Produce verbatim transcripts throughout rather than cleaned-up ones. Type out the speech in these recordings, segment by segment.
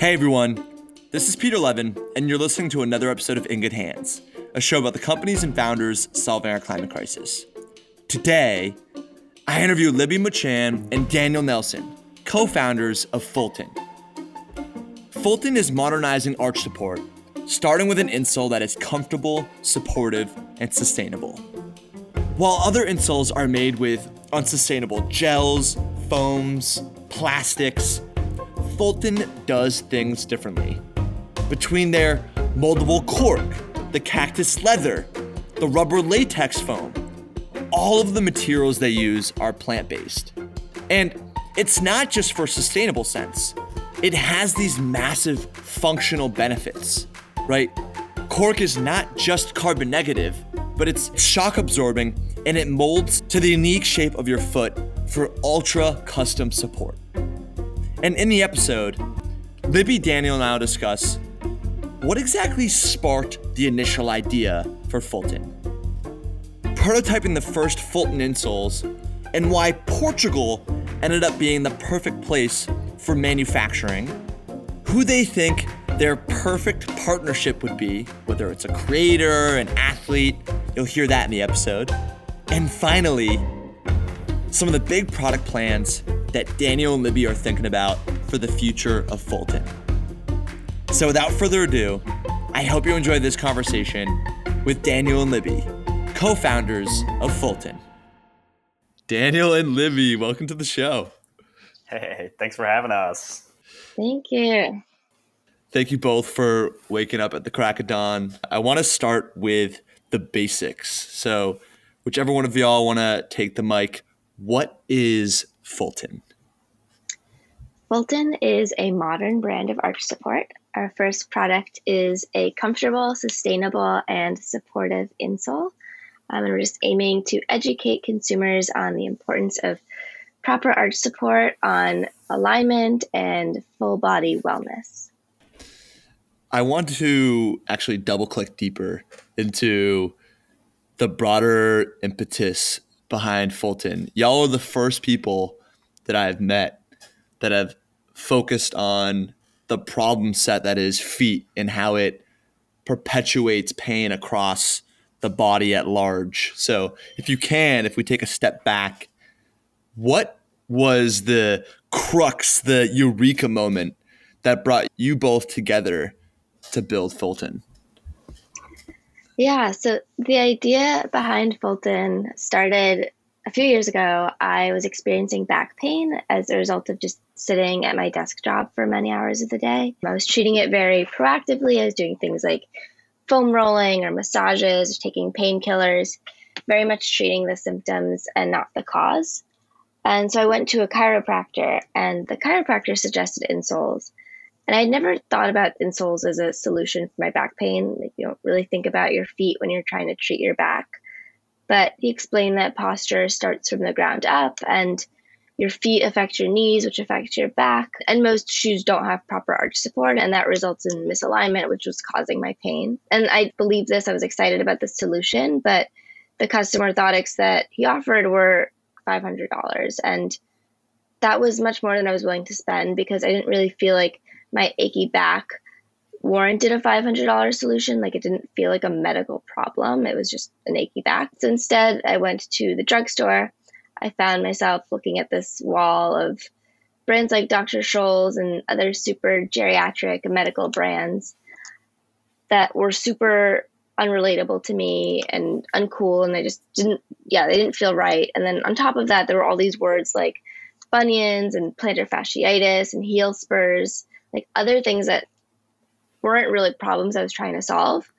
Hey everyone, this is Peter Levin, and you're listening to another episode of In Good Hands, a show about the companies and founders solving our climate crisis. Today, I interview Libby Machan and Daniel Nelson, co-founders of Fulton. Fulton is modernizing arch support, starting with an insole that is comfortable, supportive, and sustainable. While other insoles are made with unsustainable gels, foams, plastics, Fulton does things differently. Between their moldable cork, the cactus leather, the rubber latex foam, all of the materials they use are plant-based. And it's not just for sustainable sense. It has these massive functional benefits, right? Cork is not just carbon negative, but it's shock absorbing and it molds to the unique shape of your foot for ultra custom support. And in the episode, Libby, Daniel, and I will discuss what exactly sparked the initial idea for Fulton, prototyping the first Fulton insoles, and why Portugal ended up being the perfect place for manufacturing, who they think their perfect partnership would be, whether it's a creator, an athlete, you'll hear that in the episode. And finally, some of the big product plans that Daniel and Libby are thinking about for the future of Fulton. So without further ado, I hope you enjoy this conversation with Daniel and Libby, co-founders of Fulton. Daniel and Libby, welcome to the show. Hey, thanks for having us. Thank you. Thank you both for waking up at the crack of dawn. I want to start with the basics. So whichever one of y'all want to take the mic, what is Fulton? Fulton is a modern brand of arch support. Our first product is a comfortable, sustainable, and supportive insole. Um, and we're just aiming to educate consumers on the importance of proper arch support, on alignment, and full body wellness. I want to actually double click deeper into the broader impetus behind Fulton. Y'all are the first people that I've met that have focused on the problem set that is feet and how it perpetuates pain across the body at large. So if you can, if we take a step back, what was the crux, the eureka moment that brought you both together to build Fulton? Yeah, so the idea behind Fulton started a few years ago. I was experiencing back pain as a result of just sitting at my desk job for many hours of the day. I was treating it very proactively. I was doing things like foam rolling or massages, or taking painkillers, very much treating the symptoms and not the cause. And so I went to a chiropractor, and the chiropractor suggested insoles. And I'd never thought about insoles as a solution for my back pain. Like, you don't really think about your feet when you're trying to treat your back. But he explained that posture starts from the ground up, and your feet affect your knees, which affects your back. And most shoes don't have proper arch support, and that results in misalignment, which was causing my pain. And I believed this. I was excited about this solution, but the custom orthotics that he offered were five hundred dollars. And that was much more than I was willing to spend, because I didn't really feel like my achy back warranted a five hundred dollars solution. Like, it didn't feel like a medical problem. It was just an achy back. So instead, I went to the drugstore. I found myself looking at this wall of brands like Doctor Scholl's and other super geriatric medical brands that were super unrelatable to me and uncool. And they just didn't, yeah, they didn't feel right. And then on top of that, there were all these words like bunions and plantar fasciitis and heel spurs, like other things that weren't really problems I was trying to solve.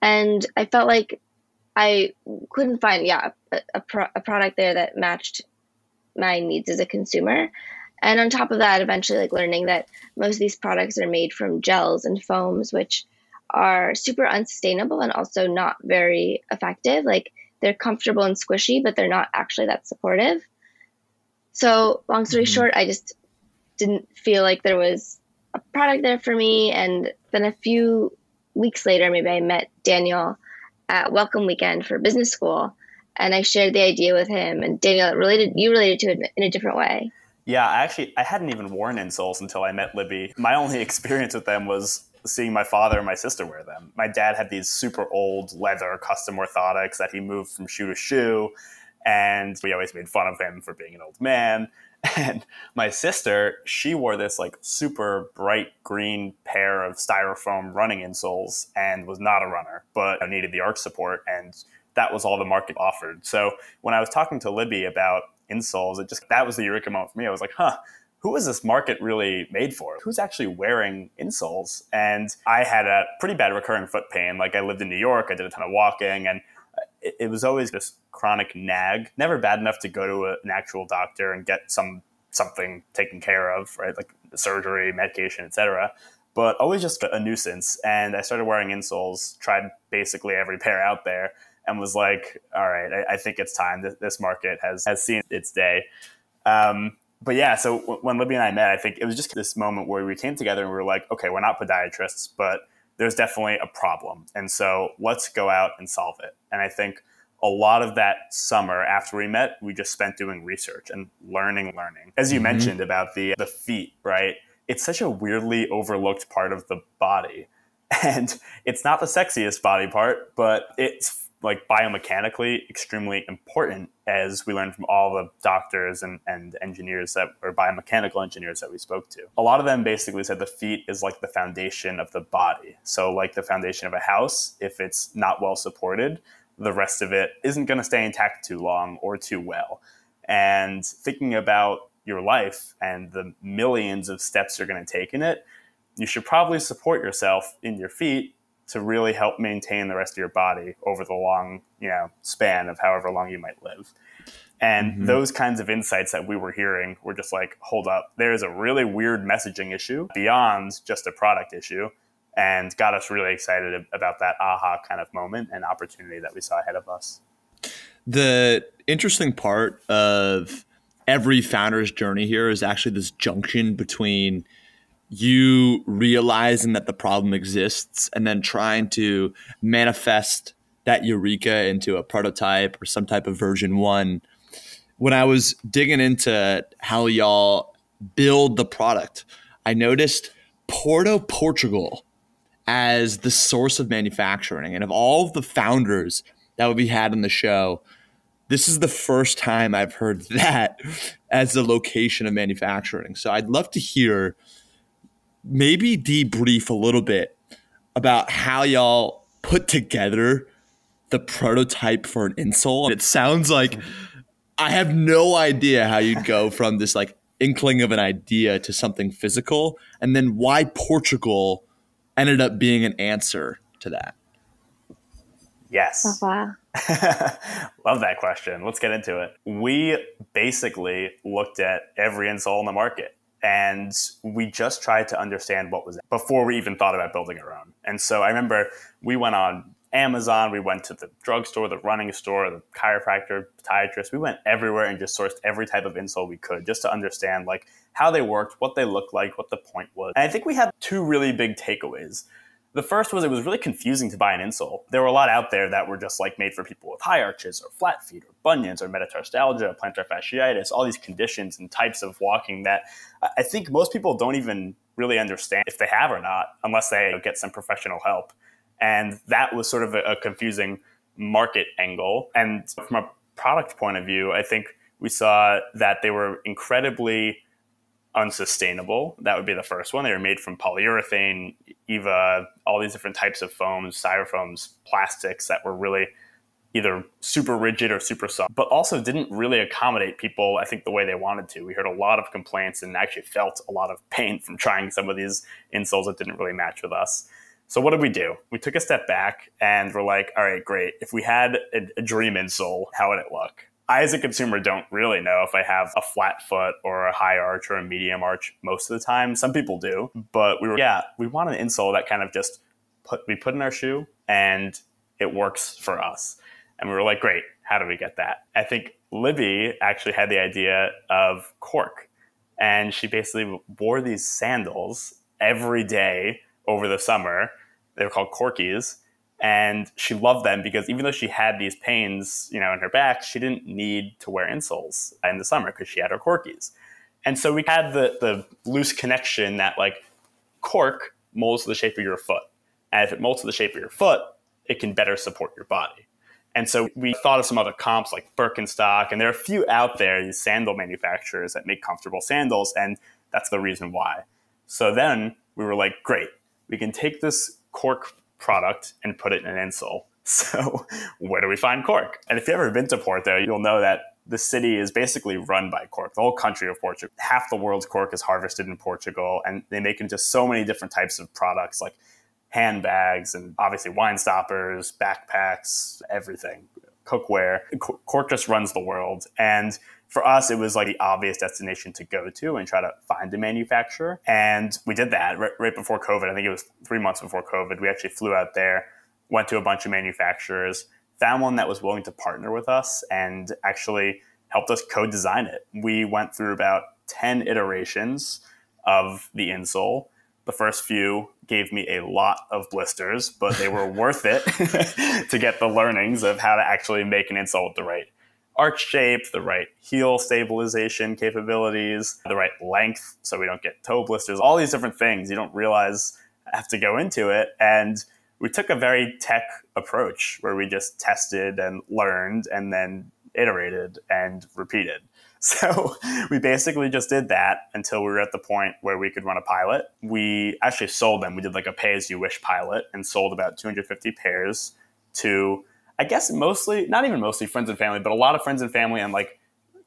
And I felt like I couldn't find, yeah, a, a, pro- a product there that matched my needs as a consumer. And on top of that, eventually like learning that most of these products are made from gels and foams, which are super unsustainable and also not very effective. Like, they're comfortable and squishy, but they're not actually that supportive. So long story mm-hmm. short, I just didn't feel like there was a product there for me. And then a few weeks later, maybe I met Daniel at Welcome Weekend for business school. And I shared the idea with him, and Daniel related, you related to it in a different way. Yeah, I actually, I hadn't even worn insoles until I met Libby. My only experience with them was seeing my father and my sister wear them. My dad had these super old leather custom orthotics that he moved from shoe to shoe, and we always made fun of him for being an old man. And my sister, she wore this like super bright green pair of styrofoam running insoles and was not a runner, but needed the arch support, and that was all the market offered. So when I was talking to Libby about insoles, it just, that was the eureka moment for me. I was like, huh, who is this market really made for? Who's actually wearing insoles? And I had a pretty bad recurring foot pain. Like, I lived in New York, I did a ton of walking, and it, it was always this chronic nag. Never bad enough to go to a, an actual doctor and get some something taken care of, right? Like surgery, medication, et cetera. But always just a nuisance. And I started wearing insoles, tried basically every pair out there, and was like, all right, I, I think it's time. This, this market has, has seen its day. Um, But yeah, so when Libby and I met, I think it was just this moment where we came together and we were like, okay, we're not podiatrists, but there's definitely a problem. And so let's go out and solve it. And I think a lot of that summer after we met, we just spent doing research and learning, learning. As you mm-hmm. mentioned about the the feet, right? It's such a weirdly overlooked part of the body. And it's not the sexiest body part, but it's like biomechanically extremely important, as we learned from all the doctors and, and engineers that or biomechanical engineers that we spoke to. A lot of them basically said the feet is like the foundation of the body. So like the foundation of a house, if it's not well supported, the rest of it isn't going to stay intact too long or too well. And thinking about your life and the millions of steps you're going to take in it, you should probably support yourself in your feet to really help maintain the rest of your body over the long, you know, span of however long you might live. And mm-hmm. those kinds of insights that we were hearing were just like, hold up, there's a really weird messaging issue beyond just a product issue, and got us really excited about that aha kind of moment and opportunity that we saw ahead of us. The interesting part of every founder's journey here is actually this junction between you realizing that the problem exists and then trying to manifest that eureka into a prototype or some type of version one. When I was digging into how y'all build the product, I noticed Porto, Portugal as the source of manufacturing. And of all of the founders that would be had on the show, this is the first time I've heard that as the location of manufacturing. So I'd love to hear maybe debrief a little bit about how y'all put together the prototype for an insole. It sounds like I have no idea how you'd go from this like inkling of an idea to something physical, and then why Portugal ended up being an answer to that. Yes. Wow. Love that question. Let's get into it. We basically looked at every insole in the market, and we just tried to understand what was it before we even thought about building our own. And so I remember we went on Amazon, we went to the drugstore, the running store, the chiropractor, podiatrist. We went everywhere and just sourced every type of insole we could just to understand like how they worked, what they looked like, what the point was. And I think we had two really big takeaways. The first was it was really confusing to buy an insole. There were a lot out there that were just like made for people with high arches or flat feet or bunions or metatarsalgia, plantar fasciitis, all these conditions and types of walking that I think most people don't even really understand if they have or not, unless they get some professional help. And that was sort of a, a confusing market angle. And from a product point of view, I think we saw that they were incredibly unsustainable. That would be the first one. They were made from polyurethane, E V A, all these different types of foams, styrofoams, plastics that were really either super rigid or super soft, but also didn't really accommodate people, I think, the way they wanted to. We heard a lot of complaints and actually felt a lot of pain from trying some of these insoles that didn't really match with us. So what did we do? We took a step back and we're like, all right, great. If we had a, a dream insole, how would it look? I, as a consumer, don't really know if I have a flat foot or a high arch or a medium arch most of the time. Some people do, but we were, yeah, we want an insole that kind of just put, we put in our shoe and it works for us. And we were like, great, how do we get that? I think Libby actually had the idea of cork, and she basically wore these sandals every day over the summer. They were called corkies. And she loved them because even though she had these pains, you know, in her back, she didn't need to wear insoles in the summer because she had her corkies. And so we had the, the loose connection that like cork molds to the shape of your foot. And if it molds to the shape of your foot, it can better support your body. And so we thought of some other comps like Birkenstock, and there are a few out there, these sandal manufacturers that make comfortable sandals, and that's the reason why. So then we were like, great, we can take this cork product and put it in an insole. So where do we find cork? And if you've ever been to Porto, you'll know that the city is basically run by cork. The whole country of Portugal, half the world's cork is harvested in Portugal, and they make into so many different types of products like handbags and obviously wine stoppers, backpacks, everything, cookware. Cork just runs the world. And for us, it was like the obvious destination to go to and try to find a manufacturer. And we did that right, right before COVID. I think it was three months before COVID. We actually flew out there, went to a bunch of manufacturers, found one that was willing to partner with us and actually helped us co-design it. We went through about ten iterations of the insole. The first few gave me a lot of blisters, but they were worth it to get the learnings of how to actually make an insole with the right arch shape, the right heel stabilization capabilities, the right length so we don't get toe blisters, all these different things you don't realize have to go into it. And we took a very tech approach where we just tested and learned and then iterated and repeated. So we basically just did that until we were at the point where we could run a pilot. We actually sold them. We did like a pay-as-you-wish pilot and sold about two hundred fifty pairs to, I guess, mostly, not even mostly friends and family, but a lot of friends and family and like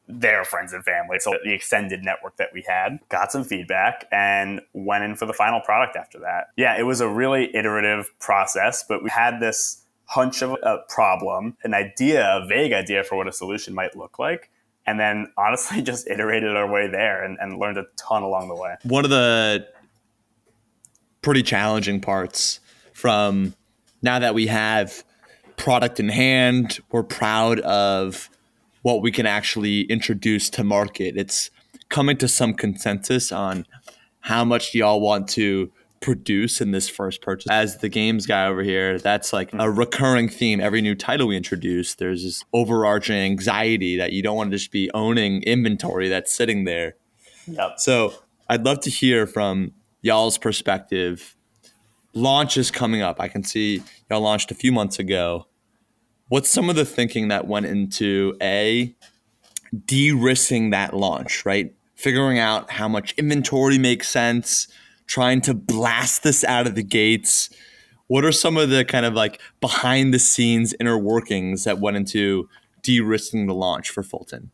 their friends and family. So the extended network that we had got some feedback and went in for the final product after that. Yeah, it was a really iterative process, but we had this hunch of a problem, an idea, a vague idea for what a solution might look like. And then honestly just iterated our way there and, and learned a ton along the way. One of the pretty challenging parts from now that we have product in hand, we're proud of what we can actually introduce to market. It's coming to some consensus on how much do y'all want to produce in this first purchase. As the games guy over here, that's like a recurring theme. Every new title we introduce, there's this overarching anxiety that you don't want to just be owning inventory that's sitting there. Yep. So I'd love to hear from y'all's perspective. Launch is coming up. I can see y'all launched a few months ago. What's some of the thinking that went into A, de-risking that launch, right? Figuring out how much inventory makes sense, trying to blast this out of the gates. What are some of the kind of like behind the scenes inner workings that went into de-risking the launch for Fulton?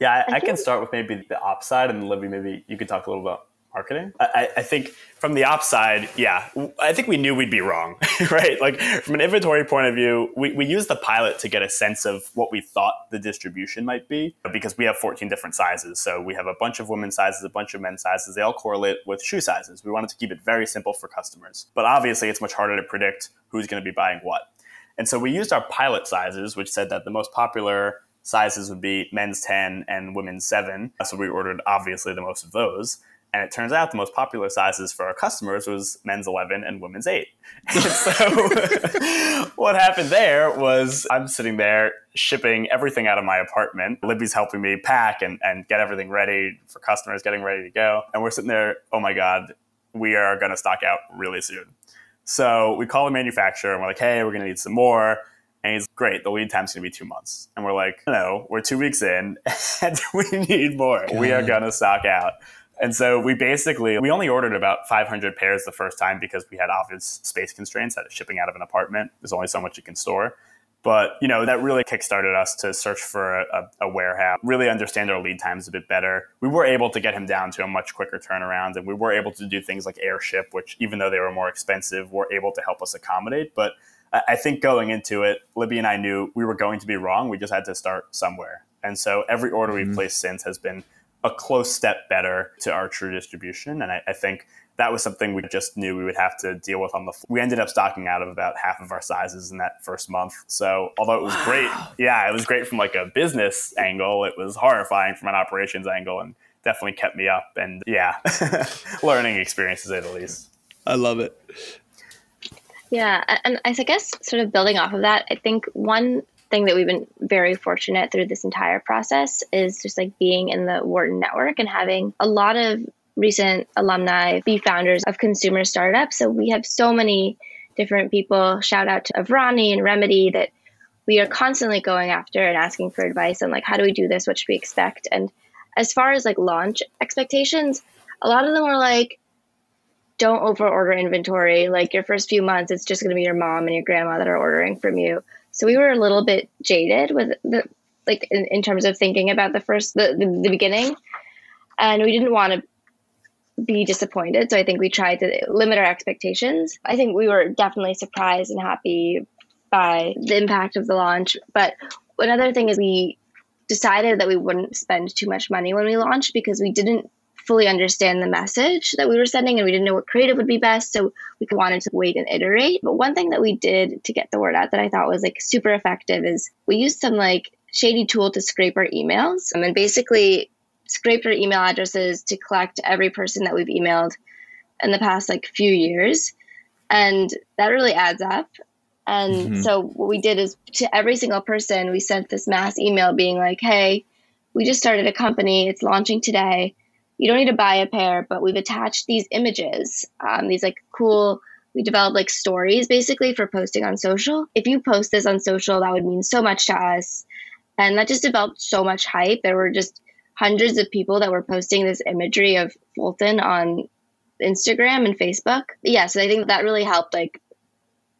Yeah, I, I can start with maybe the ops side, and Libby, maybe you could talk a little about marketing. I, I think from the ops side, yeah, I think we knew we'd be wrong, right? Like from an inventory point of view, we, we used the pilot to get a sense of what we thought the distribution might be, because we have fourteen different sizes. So we have a bunch of women's sizes, a bunch of men's sizes. They all correlate with shoe sizes. We wanted to keep it very simple for customers. But obviously, it's much harder to predict who's going to be buying what. And so we used our pilot sizes, which said that the most popular sizes would be men's ten and women's seven. So we ordered, obviously, the most of those. And it turns out the most popular sizes for our customers was men's eleven and women's eight. And so what happened there was I'm sitting there shipping everything out of my apartment. Libby's helping me pack and, and get everything ready for customers, getting ready to go. And we're sitting there, oh my God, we are going to stock out really soon. So we call the manufacturer and we're like, hey, we're going to need some more. And he's like, great, the lead time's going to be two months. And we're like, no, we're two weeks in and we need more. God. We are going to stock out. And so we basically, we only ordered about five hundred pairs the first time because we had obvious space constraints that shipping out of an apartment. There's only so much you can store. But, you know, that really kickstarted us to search for a, a warehouse, really understand our lead times a bit better. We were able to get him down to a much quicker turnaround. And we were able to do things like airship, which even though they were more expensive, were able to help us accommodate. But I think going into it, Libby and I knew we were going to be wrong. We just had to start somewhere. And so every order mm-hmm. we've placed since has been a close step better to our true distribution. And I, I think that was something we just knew we would have to deal with on the floor. We ended up stocking out of about half of our sizes in that first month. So although it was wow. great, yeah, it was great from like a business angle, it was horrifying from an operations angle and definitely kept me up. And yeah, learning experiences at least. I love it. Yeah. And I guess sort of building off of that, I think one thing that we've been very fortunate through this entire process is just like being in the Wharton network and having a lot of recent alumni be founders of consumer startups. So we have so many different people. Shout out to Avrani and Remedy that we are constantly going after and asking for advice on like, how do we do this? What should we expect? And as far as like launch expectations, a lot of them were like, don't over order inventory. Like your first few months, it's just going to be your mom and your grandma that are ordering from you. So we were a little bit jaded with the, like in, in terms of thinking about the first, the, the, the beginning, and we didn't want to be disappointed. So I think we tried to limit our expectations. I think we were definitely surprised and happy by the impact of the launch. But another thing is we decided that we wouldn't spend too much money when we launched because we didn't fully understand the message that we were sending and we didn't know what creative would be best. So we wanted to wait and iterate. But one thing that we did to get the word out that I thought was like super effective is we used some like shady tool to scrape our emails and then basically scraped our email addresses to collect every person that we've emailed in the past like few years. And that really adds up. And mm-hmm. so what we did is to every single person, we sent this mass email being like, hey, we just started a company. It's launching today. You don't need to buy a pair, but we've attached these images, um, these like cool, we developed like stories basically for posting on social. If you post this on social, that would mean so much to us. And that just developed so much hype. There were just hundreds of people that were posting this imagery of Fulton on Instagram and Facebook. Yeah, so I think that really helped like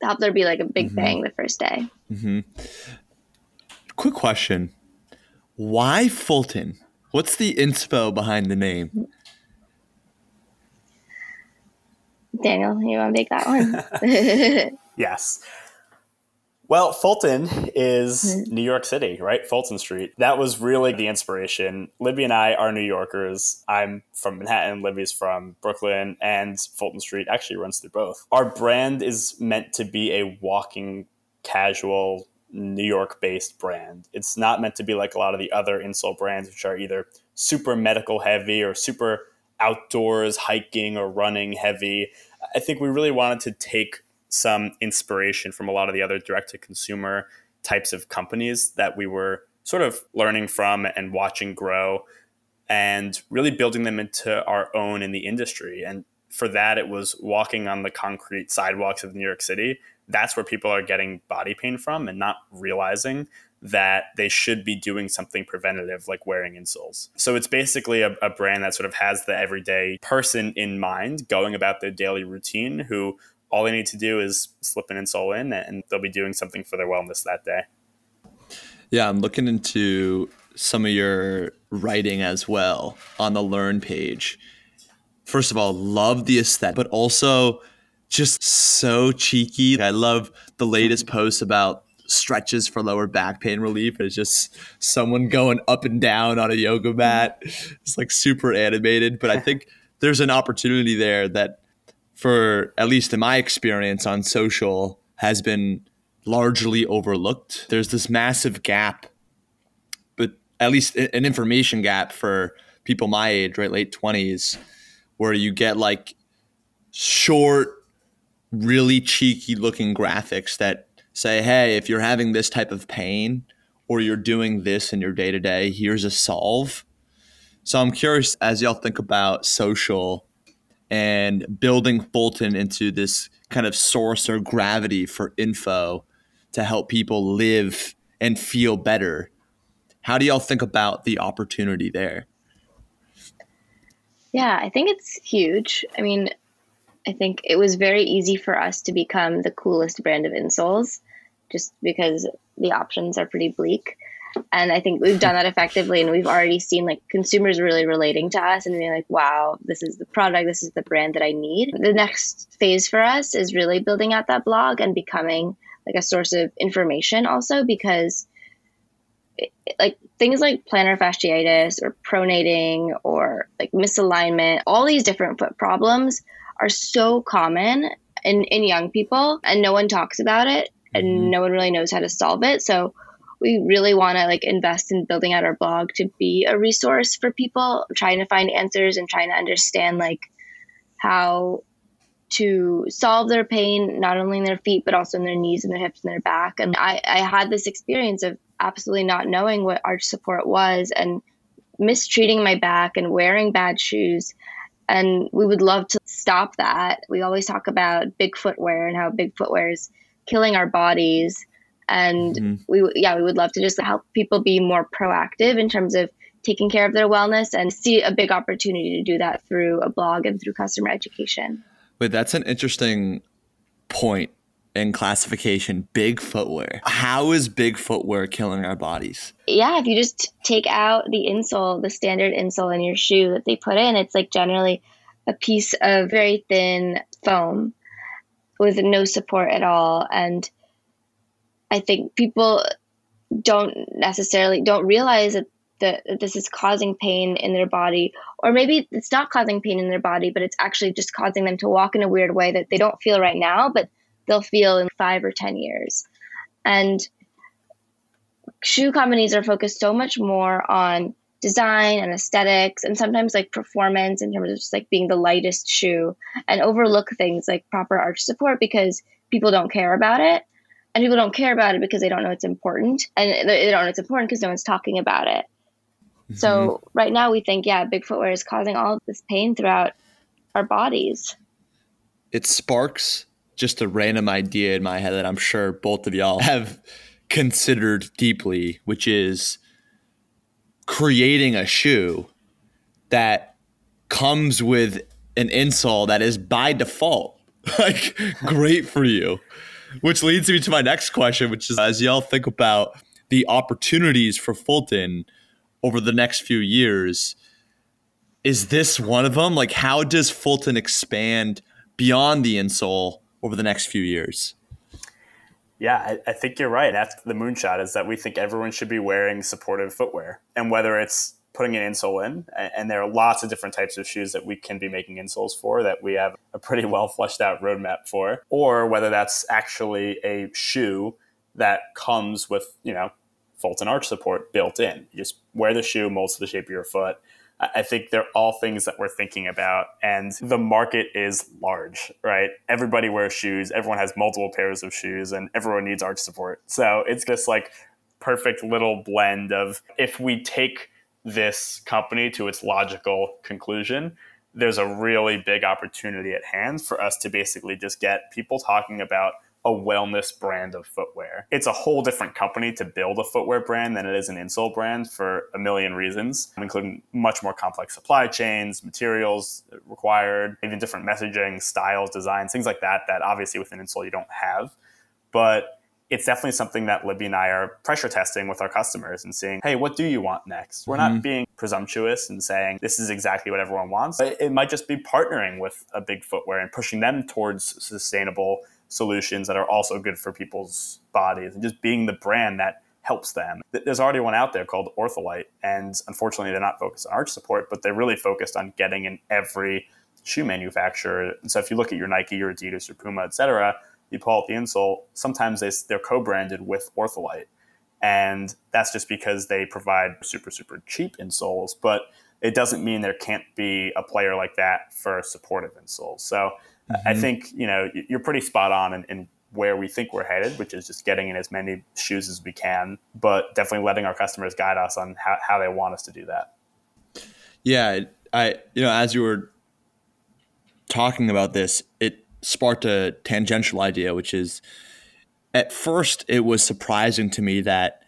helped there be like a big mm-hmm. bang the first day. Mm-hmm. Quick question. Why Fulton? What's the inspo behind the name? Daniel, you want to take that one? Yes. Well, Fulton is New York City, right? Fulton Street. That was really the inspiration. Libby and I are New Yorkers. I'm from Manhattan. Libby's from Brooklyn. And Fulton Street actually runs through both. Our brand is meant to be a walking, casual, New York-based brand. It's not meant to be like a lot of the other insole brands, which are either super medical heavy or super outdoors, hiking or running heavy. I think we really wanted to take some inspiration from a lot of the other direct-to-consumer types of companies that we were sort of learning from and watching grow and really building them into our own in the industry. And for that, it was walking on the concrete sidewalks of New York City. That's where people are getting body pain from and not realizing that they should be doing something preventative like wearing insoles. So it's basically a, a brand that sort of has the everyday person in mind going about their daily routine who all they need to do is slip an insole in and they'll be doing something for their wellness that day. Yeah, I'm looking into some of your writing as well on the Learn page. First of all, love the aesthetic, but also just so cheeky. I love the latest posts about stretches for lower back pain relief. It's just someone going up and down on a yoga mat. It's like super animated, but I think there's an opportunity there that, for at least in my experience on social, has been largely overlooked. There's this massive gap, but at least an information gap for people my age, right, late twenties, where you get like short, really cheeky looking graphics that say, hey, if you're having this type of pain or you're doing this in your day-to-day, here's a solve. So I'm curious, as y'all think about social and building Fulton into this kind of source or gravity for info to help people live and feel better, how do y'all think about the opportunity there? Yeah, I think it's huge. I mean, I think it was very easy for us to become the coolest brand of insoles just because the options are pretty bleak. And I think we've done that effectively, and we've already seen like consumers really relating to us and being like, wow, this is the product, this is the brand that I need. The next phase for us is really building out that blog and becoming like a source of information also, because it, like things like plantar fasciitis or pronating or like misalignment, all these different foot problems are so common in, in young people, and no one talks about it and no one really knows how to solve it. So we really want to like invest in building out our blog to be a resource for people trying to find answers and trying to understand like how to solve their pain, not only in their feet, but also in their knees and their hips and their back. And I, I had this experience of absolutely not knowing what arch support was and mistreating my back and wearing bad shoes. And we would love to stop that. We always talk about big footwear and how big footwear is killing our bodies. And mm-hmm. we, yeah, we would love to just help people be more proactive in terms of taking care of their wellness, and see a big opportunity to do that through a blog and through customer education. But that's an interesting point in classification, big footwear. How is big footwear killing our bodies? Yeah, if you just take out the insole, the standard insole in your shoe that they put in, it's like generally a piece of very thin foam with no support at all. And I think people don't necessarily don't realize that that this is causing pain in their body, or maybe it's not causing pain in their body, but it's actually just causing them to walk in a weird way that they don't feel right now, but they'll feel in five or ten years. And shoe companies are focused so much more on design and aesthetics, and sometimes like performance in terms of just like being the lightest shoe, and overlook things like proper arch support because people don't care about it. And people don't care about it because they don't know it's important. And they don't know it's important because no one's talking about it. So right now we think, yeah, big footwear is causing all of this pain throughout our bodies. It sparks just a random idea in my head that I'm sure both of y'all have considered deeply, which is creating a shoe that comes with an insole that is by default like great for you, which leads me to my next question, which is, as y'all think about the opportunities for Fulton over the next few years, is this one of them? Like, how does Fulton expand beyond the insole over the next few years? Yeah, I, I think you're right. After the moonshot is that we think everyone should be wearing supportive footwear. And whether it's putting an insole in, and there are lots of different types of shoes that we can be making insoles for that we have a pretty well fleshed out roadmap for, or whether that's actually a shoe that comes with, you know, Fulton arch support built in. You just wear the shoe, molds to the shape of your foot. I think they're all things that we're thinking about. And the market is large, right? Everybody wears shoes. Everyone has multiple pairs of shoes, and everyone needs arch support. So it's this like perfect little blend of, if we take this company to its logical conclusion, there's a really big opportunity at hand for us to basically just get people talking about a wellness brand of footwear. It's a whole different company to build a footwear brand than it is an insole brand for a million reasons, including much more complex supply chains, materials required, even different messaging, styles, designs, things like that, that obviously with an insole you don't have. But it's definitely something that Libby and I are pressure testing with our customers and seeing, hey, what do you want next? We're mm-hmm. not being presumptuous and saying this is exactly what everyone wants. It might just be partnering with a big footwear and pushing them towards sustainable solutions that are also good for people's bodies, and just being the brand that helps them. There's already one out there called Ortholite, and unfortunately they're not focused on arch support, but they're really focused on getting in every shoe manufacturer. And so if you look at your Nike, your Adidas, your Puma, et cetera, you pull out the insole, sometimes they, they're co-branded with Ortholite. And that's just because they provide super, super cheap insoles, but it doesn't mean there can't be a player like that for supportive insoles. So mm-hmm. I think, you know, you're pretty spot on in, in where we think we're headed, which is just getting in as many shoes as we can, but definitely letting our customers guide us on how, how they want us to do that. Yeah, I, you know, as you were talking about this, it sparked a tangential idea, which is, at first it was surprising to me that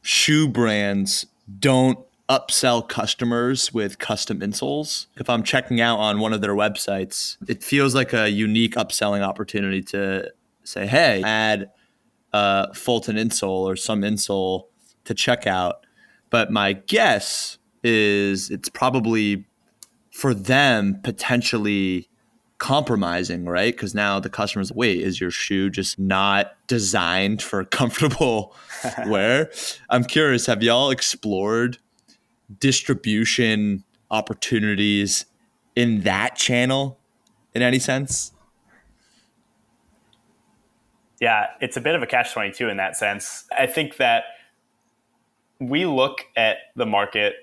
shoe brands don't upsell customers with custom insoles. If I'm checking out on one of their websites, it feels like a unique upselling opportunity to say, hey, add a Fulton insole or some insole to checkout. But my guess is it's probably for them potentially compromising, right? Because now the customer's, wait, is your shoe just not designed for comfortable wear? I'm curious, have y'all explored distribution opportunities in that channel in any sense? Yeah, it's a bit of a catch twenty-two in that sense. I think that we look at the market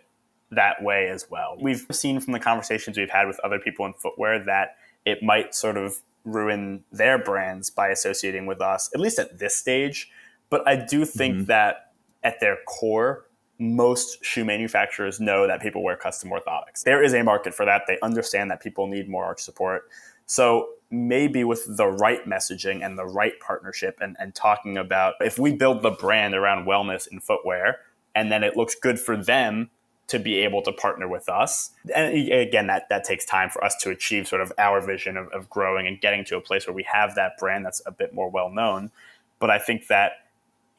that way as well. We've seen from the conversations we've had with other people in footwear that it might sort of ruin their brands by associating with us, at least at this stage. But I do think mm-hmm. that at their core, most shoe manufacturers know that people wear custom orthotics. There is a market for that. They understand that people need more arch support. So maybe with the right messaging and the right partnership and, and talking about, if we build the brand around wellness in footwear, and then it looks good for them to be able to partner with us. And again, that, that takes time for us to achieve sort of our vision of, of growing and getting to a place where we have that brand that's a bit more well-known. But I think that,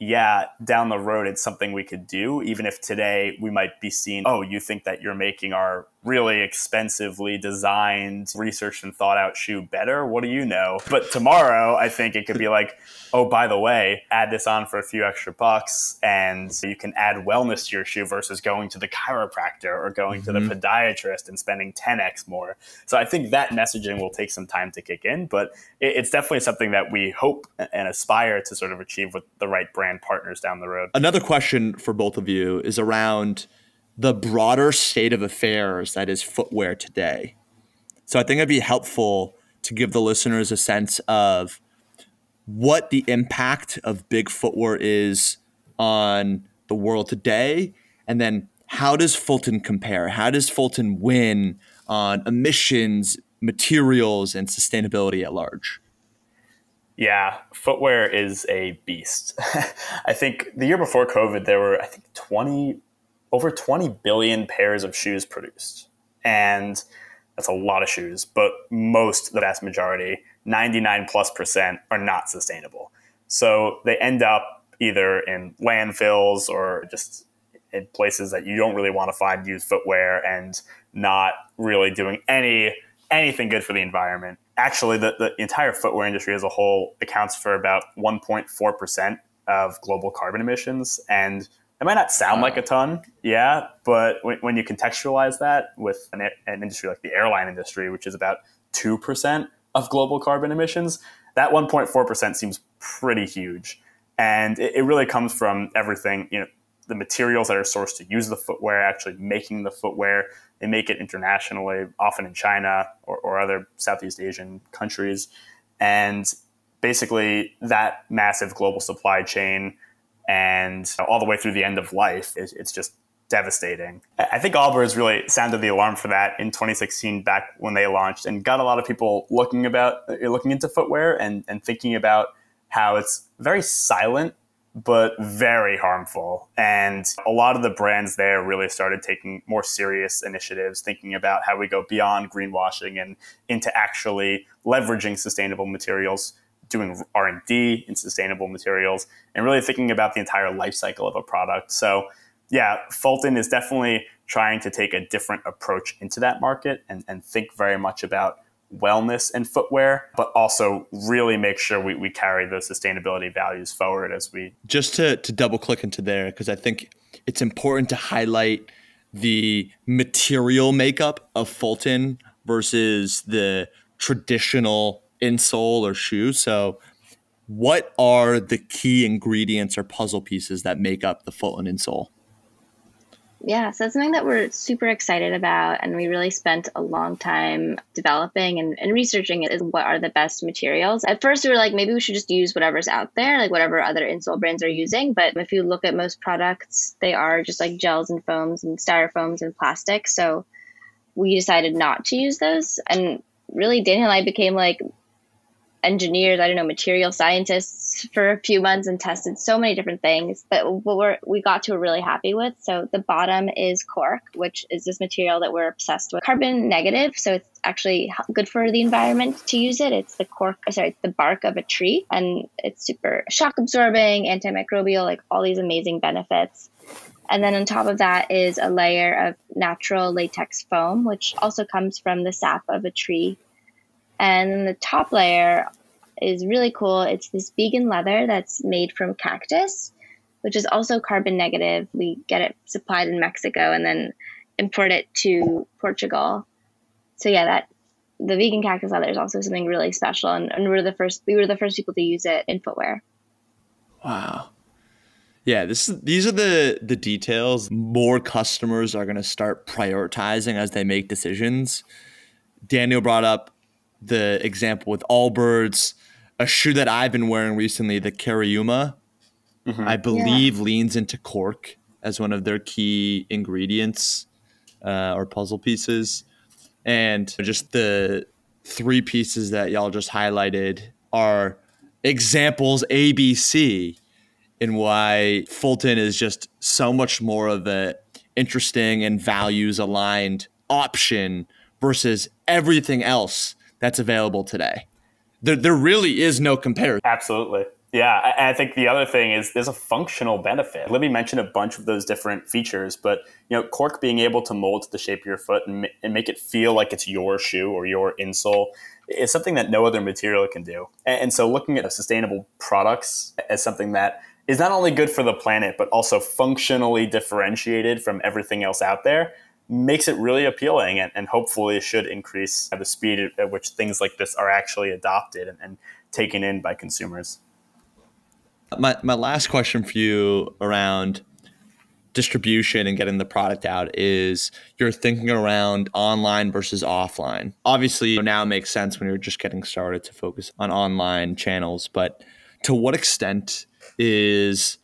yeah, down the road, it's something we could do, even if today we might be seen, oh, you think that you're making our really expensively designed, researched and thought out shoe better? What do you know? But tomorrow, I think it could be like, oh, by the way, add this on for a few extra bucks and you can add wellness to your shoe versus going to the chiropractor or going mm-hmm. to the podiatrist and spending ten x more. So I think that messaging will take some time to kick in, but it's definitely something that we hope and aspire to sort of achieve with the right brand partners down the road. Another question for both of you is around the broader state of affairs that is footwear today. So I think it'd be helpful to give the listeners a sense of what the impact of big footwear is on the world today, and then how does Fulton compare? How does Fulton win on emissions, materials, and sustainability at large? Yeah, footwear is a beast. I think the year before COVID, there were, I think, twenty over twenty billion pairs of shoes produced. And that's a lot of shoes, but most, the vast majority, ninety-nine plus percent, are not sustainable. So they end up either in landfills or just in places that you don't really want to find used footwear and not really doing any anything good for the environment. Actually, the, the entire footwear industry as a whole accounts for about one point four percent of global carbon emissions. And it might not sound like a ton, yeah, but when, when you contextualize that with an, an industry like the airline industry, which is about two percent of global carbon emissions, that one point four percent seems pretty huge. And it, it really comes from everything, you know, the materials that are sourced to use the footwear, actually making the footwear. They make it internationally, often in China or, or other Southeast Asian countries. And basically that massive global supply chain and all the way through the end of life, it's just devastating. I think Allbirds really sounded the alarm for that in twenty sixteen, back when they launched, and got a lot of people looking about looking into footwear and, and thinking about how it's very silent, but very harmful. And a lot of the brands there really started taking more serious initiatives, thinking about how we go beyond greenwashing and into actually leveraging sustainable materials, doing R and D in sustainable materials, and really thinking about the entire life cycle of a product. So yeah, Fulton is definitely trying to take a different approach into that market and, and think very much about wellness and footwear, but also really make sure we, we carry those sustainability values forward as we... Just to, to double click into there, because I think it's important to highlight the material makeup of Fulton versus the traditional insole or shoe. So what are the key ingredients or puzzle pieces that make up the Fulton insole? Yeah, so it's something that we're super excited about, and we really spent a long time developing and, and researching is what are the best materials. At first, we were like, maybe we should just use whatever's out there, like whatever other insole brands are using. But if you look at most products, they are just like gels and foams and styrofoams and plastic. So we decided not to use those. And really, Daniel and I became like engineers, I don't know, material scientists for a few months and tested so many different things. But what we're, we got to we're really happy with. So the bottom is cork, which is this material that we're obsessed with. Carbon negative, so it's actually good for the environment to use it. It's the cork, sorry, it's the bark of a tree. And it's super shock absorbing, antimicrobial, like all these amazing benefits. And then on top of that is a layer of natural latex foam, which also comes from the sap of a tree. And the top layer is really cool. It's this vegan leather that's made from cactus, which is also carbon negative. We get it supplied in Mexico and then import it to Portugal. So yeah, that the vegan cactus leather is also something really special, and, and we're the first we were the first people to use it in footwear. Wow. Yeah, this is, these are the the details more customers are going to start prioritizing as they make decisions. Daniel brought up the example with Allbirds, a shoe that I've been wearing recently, the Kaiyuma, mm-hmm. I believe yeah. leans into cork as one of their key ingredients uh, or puzzle pieces. And just the three pieces that y'all just highlighted are examples A B C in why Fulton is just so much more of an interesting and values-aligned option versus everything else that's available today. There there really is no comparison. Absolutely. Yeah, I, I think the other thing is there's a functional benefit. Libby mentioned a bunch of those different features, but you know, cork being able to mold to the shape of your foot and, and make it feel like it's your shoe or your insole is something that no other material can do. And, and so looking at sustainable products as something that is not only good for the planet, but also functionally differentiated from everything else out there makes it really appealing and, and hopefully should increase the speed at which things like this are actually adopted and, and taken in by consumers. My my last question for you around distribution and getting the product out is you're thinking around online versus offline. Obviously, now it makes sense when you're just getting started to focus on online channels, but to what extent is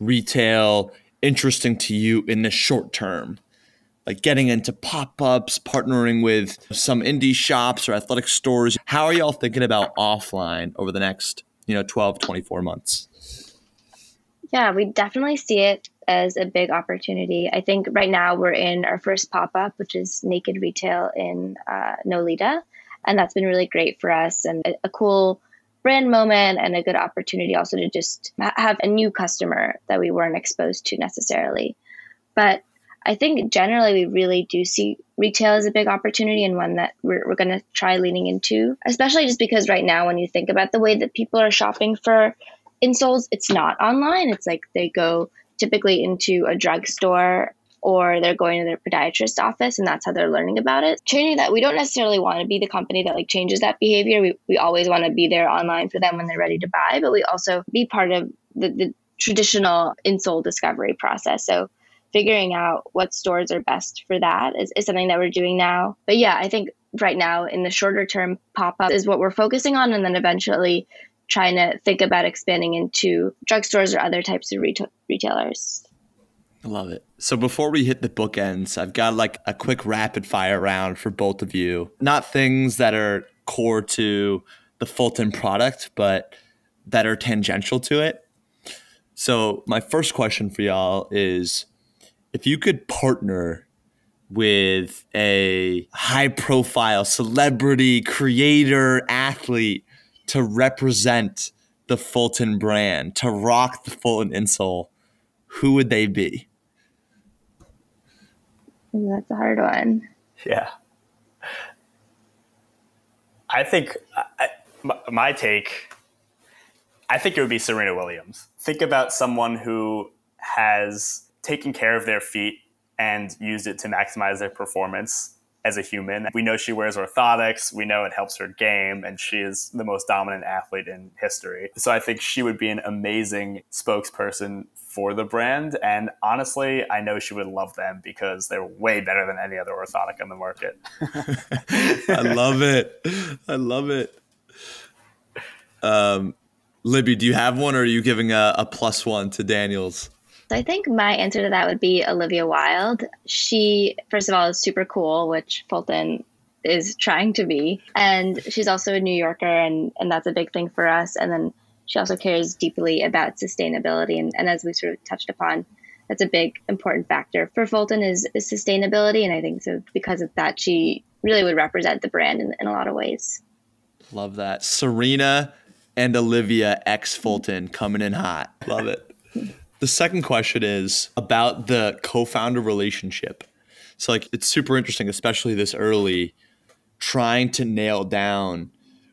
retail interesting to you in the short term? Like getting into pop-ups, partnering with some indie shops or athletic stores. How are y'all thinking about offline over the next, you know, twelve, twenty-four months? Yeah, we definitely see it as a big opportunity. I think right now we're in our first pop-up, which is Naked Retail in uh, Nolita. And that's been really great for us and a, a cool brand moment and a good opportunity also to just ha- have a new customer that we weren't exposed to necessarily. But I think generally we really do see retail as a big opportunity and one that we're, we're going to try leaning into, especially just because right now when you think about the way that people are shopping for insoles, it's not online. It's like they go typically into a drugstore or they're going to their podiatrist's office and that's how they're learning about it. Changing that, we don't necessarily want to be the company that like changes that behavior. We, we always want to be there online for them when they're ready to buy, but we also be part of the, the traditional insole discovery process. So figuring out what stores are best for that is, is something that we're doing now. But yeah, I think right now in the shorter term, pop-up is what we're focusing on. And then eventually trying to think about expanding into drugstores or other types of reta- retailers. I love it. So before we hit the bookends, I've got like a quick rapid fire round for both of you. Not things that are core to the Fulton product, but that are tangential to it. So my first question for y'all is, if you could partner with a high-profile celebrity, creator, athlete to represent the Fulton brand, to rock the Fulton insole, who would they be? That's a hard one. Yeah. I think I, my take, I think it would be Serena Williams. Think about someone who has taken care of their feet and used it to maximize their performance as a human. We know she wears orthotics. We know it helps her game, and she is the most dominant athlete in history. So I think she would be an amazing spokesperson for the brand. And honestly, I know she would love them because they're way better than any other orthotic on the market. I love it. I love it. Um, Libby, do you have one, or are you giving a, a plus one to Daniel's? So I think my answer to that would be Olivia Wilde. She, first of all, is super cool, which Fulton is trying to be. And she's also a New Yorker, and, and that's a big thing for us. And then she also cares deeply about sustainability. And, and as we sort of touched upon, that's a big important factor for Fulton is, is sustainability. And I think so because of that, she really would represent the brand in, in a lot of ways. Love that. Serena and Olivia ex Fulton coming in hot. Love it. The second question is about the co-founder relationship. So like it's super interesting, especially this early, trying to nail down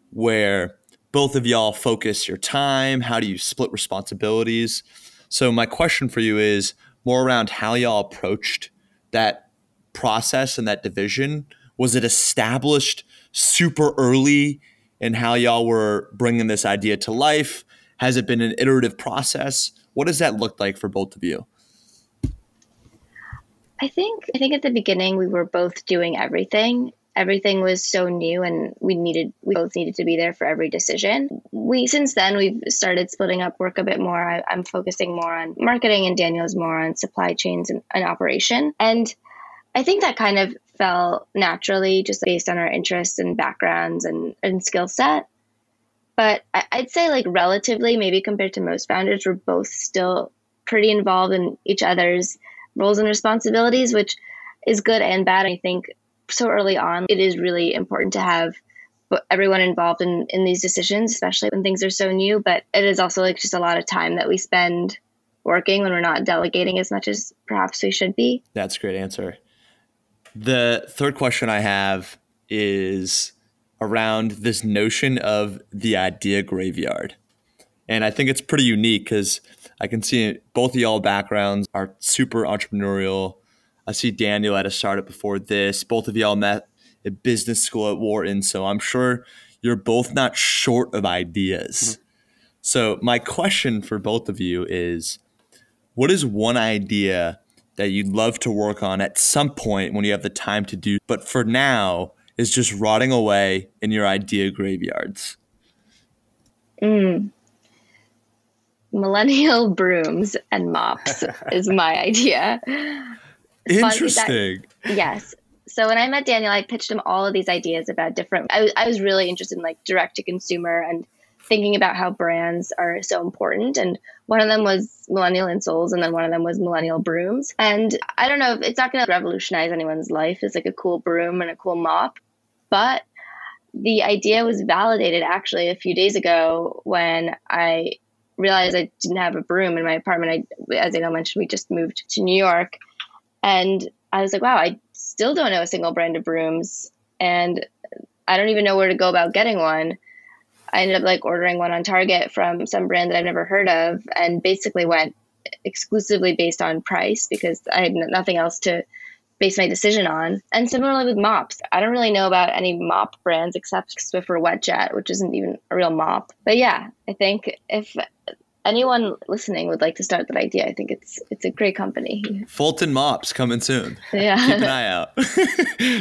where both of y'all focus your time. How do you split responsibilities? So my question for you is more around how y'all approached that process and that division. Was it established super early in how y'all were bringing this idea to life? Has it been an iterative process? What does that look like for both of you? I think I think at the beginning we were both doing everything. everything was so new, and we needed, we both needed to be there for every decision. We, since then, we've started splitting up work a bit more. I, I'm focusing more on marketing and Daniel's more on supply chains and, and operation. And I think that kind of fell naturally just based on our interests and backgrounds and, and skill set. But I, I'd say like relatively, maybe compared to most founders, we're both still pretty involved in each other's roles and responsibilities, which is good and bad. I think so early on, it is really important to have everyone involved in, in these decisions, especially when things are so new. But it is also like just a lot of time that we spend working when we're not delegating as much as perhaps we should be. That's a great answer. The third question I have is around this notion of the idea graveyard. And I think it's pretty unique because I can see both of y'all backgrounds are super entrepreneurial. I see Daniel at a startup before this. Both of y'all met at business school at Wharton. So I'm sure you're both not short of ideas. Mm-hmm. So my question for both of you is, what is one idea that you'd love to work on at some point when you have the time to do, but for now is just rotting away in your idea graveyards? Mm. Millennial brooms and mops is my idea. Interesting. That, yes. So when I met Daniel, I pitched him all of these ideas about different, I, I was really interested in like direct to consumer and thinking about how brands are so important. And one of them was millennial insoles. And then one of them was millennial brooms. And I don't know if it's not going to revolutionize anyone's life. It's like a cool broom and a cool mop. But the idea was validated actually a few days ago when I realized I didn't have a broom in my apartment. I, as I mentioned, we just moved to New York. And I was like, wow, I still don't know a single brand of brooms. And I don't even know where to go about getting one. I ended up like ordering one on Target from some brand that I've never heard of, and basically went exclusively based on price because I had nothing else to base my decision on. And similarly with mops, I don't really know about any mop brands except Swiffer WetJet, which isn't even a real mop. But yeah, I think if anyone listening would like to start that idea, I think it's it's a great company. Fulton mops coming soon. Yeah. Keep an eye out.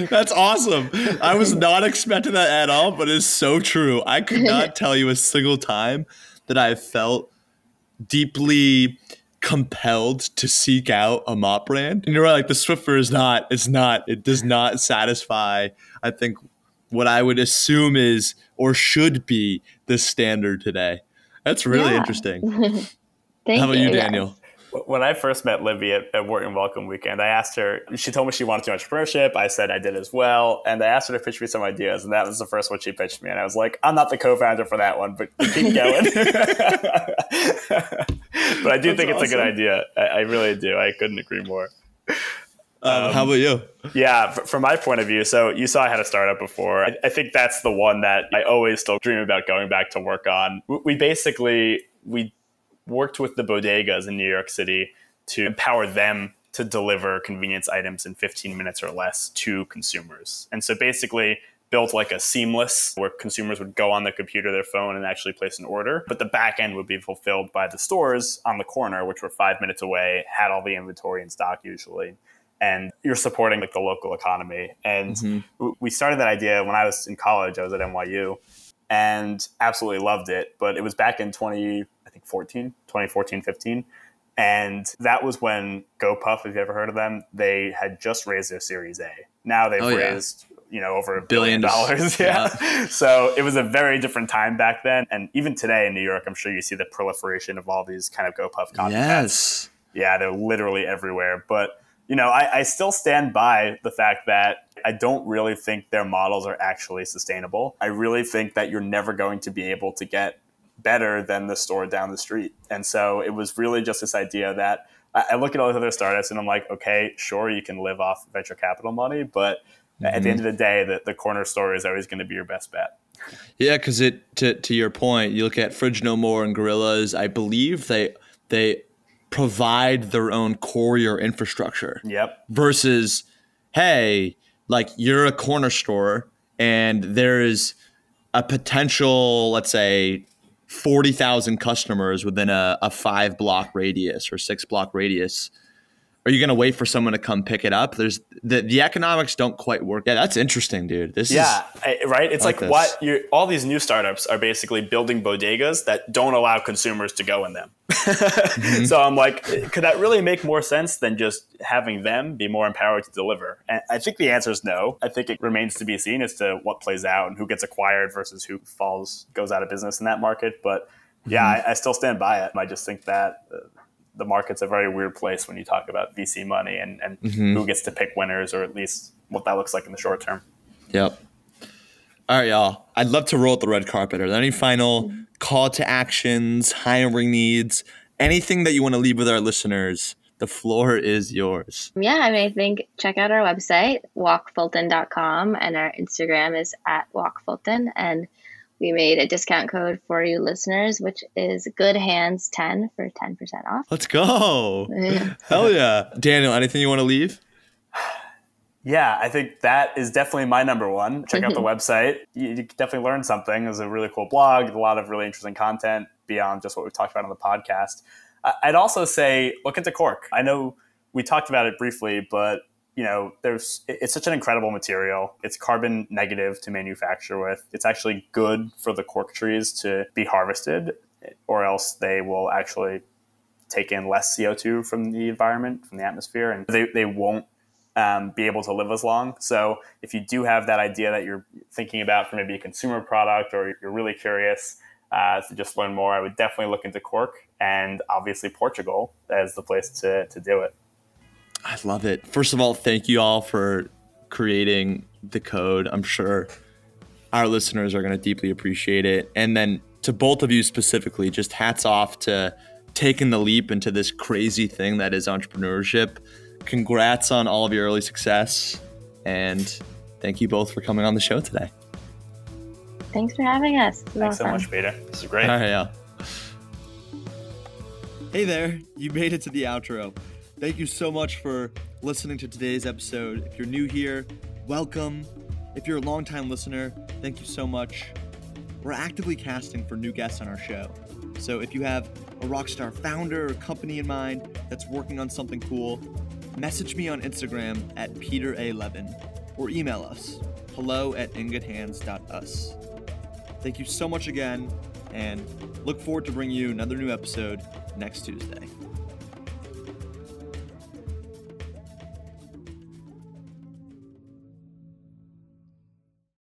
That's awesome. I was not expecting that at all, but it's so true. I could not tell you a single time that I felt deeply compelled to seek out a mop brand. And you're right, like the Swiffer is not, it's not, it does not satisfy, I think, what I would assume is or should be the standard today. That's really yeah. interesting. Thank How about you, you Daniel? Yeah. When I first met Libby at, at Wharton Welcome Weekend, I asked her, she told me she wanted to do entrepreneurship. I said I did as well. And I asked her to pitch me some ideas. And that was the first one she pitched me. And I was like, I'm not the co-founder for that one, but keep going. But I do That's think it's awesome. A good idea. I, I really do. I couldn't agree more. Um, How about you? Yeah, from my point of view, so you saw I had a startup before. I, I think that's the one that I always still dream about going back to work on. We basically, we worked with the bodegas in New York City to empower them to deliver convenience items in fifteen minutes or less to consumers. And so basically built like a seamless where consumers would go on their computer, their phone, and actually place an order. But the back end would be fulfilled by the stores on the corner, which were five minutes away, had all the inventory in stock usually. And you're supporting like the local economy. And mm-hmm. we started that idea when I was in college. I was at N Y U and absolutely loved it. But it was back in twenty, I think fourteen, twenty fourteen, fifteen. And that was when GoPuff, if you've ever heard of them, they had just raised their Series A. Now they've oh, raised, yeah. you know, over a billion, billion dollars. Yeah. yeah. So it was a very different time back then. And even today in New York, I'm sure you see the proliferation of all these kind of GoPuff copycats. Yes. Yeah, they're literally everywhere. But You know, I, I still stand by the fact that I don't really think their models are actually sustainable. I really think that you're never going to be able to get better than the store down the street. And so it was really just this idea that I look at all these other startups and I'm like, okay, sure, you can live off venture capital money. But mm-hmm. at the end of the day, the, the corner store is always going to be your best bet. Yeah, because it to, to your point, you look at Fridge No More and Gorillas, I believe they they... provide their own courier infrastructure. Yep. Versus, hey, like you're a corner store and there is a potential, let's say, forty thousand customers within a, a five block radius or six block radius. Are you going to wait for someone to come pick it up? There's the, the economics don't quite work. Yeah, that's interesting, dude. This yeah, is I, right. It's like, like what you're, all these new startups are basically building bodegas that don't allow consumers to go in them. mm-hmm. So I'm like, could that really make more sense than just having them be more empowered to deliver? And I think the answer is no. I think it remains to be seen as to what plays out and who gets acquired versus who falls goes out of business in that market. But yeah, mm-hmm. I, I still stand by it. And I just think that. Uh, The market's a very weird place when you talk about V C money and, and mm-hmm. who gets to pick winners, or at least what that looks like in the short term. Yep. All right, y'all. I'd love to roll out the red carpet. Are there any final call to actions, hiring needs, anything that you want to leave with our listeners? The floor is yours. Yeah, I mean, I think check out our website, walk fulton dot com, and our Instagram is at walk fulton. And we made a discount code for you listeners, which is good hands ten for ten percent off. Let's go. Hell yeah. Daniel, anything you want to leave? Yeah, I think that is definitely my number one. Check out the website. You, you definitely learn something. There's a really cool blog, a lot of really interesting content beyond just what we've talked about on the podcast. I, I'd also say look into Cork. I know we talked about it briefly, but you know, there's it's such an incredible material. It's carbon negative to manufacture with. It's actually good for the cork trees to be harvested, or else they will actually take in less C O two from the environment, from the atmosphere, and they, they won't um, be able to live as long. So if you do have that idea that you're thinking about for maybe a consumer product, or you're really curious uh, to just learn more, I would definitely look into Cork, and obviously Portugal as the place to, to do it. I love it. First of all, thank you all for creating the code. I'm sure our listeners are going to deeply appreciate it. And then to both of you specifically, just hats off to taking the leap into this crazy thing that is entrepreneurship. Congrats on all of your early success. And thank you both for coming on the show today. Thanks for having us. Thanks so much, Peter. This is great. All right, yeah. Hey there. You made it to the outro. Thank you so much for listening to today's episode. If you're new here, welcome. If you're a longtime listener, thank you so much. We're actively casting for new guests on our show. So if you have a rockstar founder or company in mind that's working on something cool, message me on Instagram at Peter A. Levin, or email us, hello at ingoodhands.us. Thank you so much again, and look forward to bringing you another new episode next Tuesday.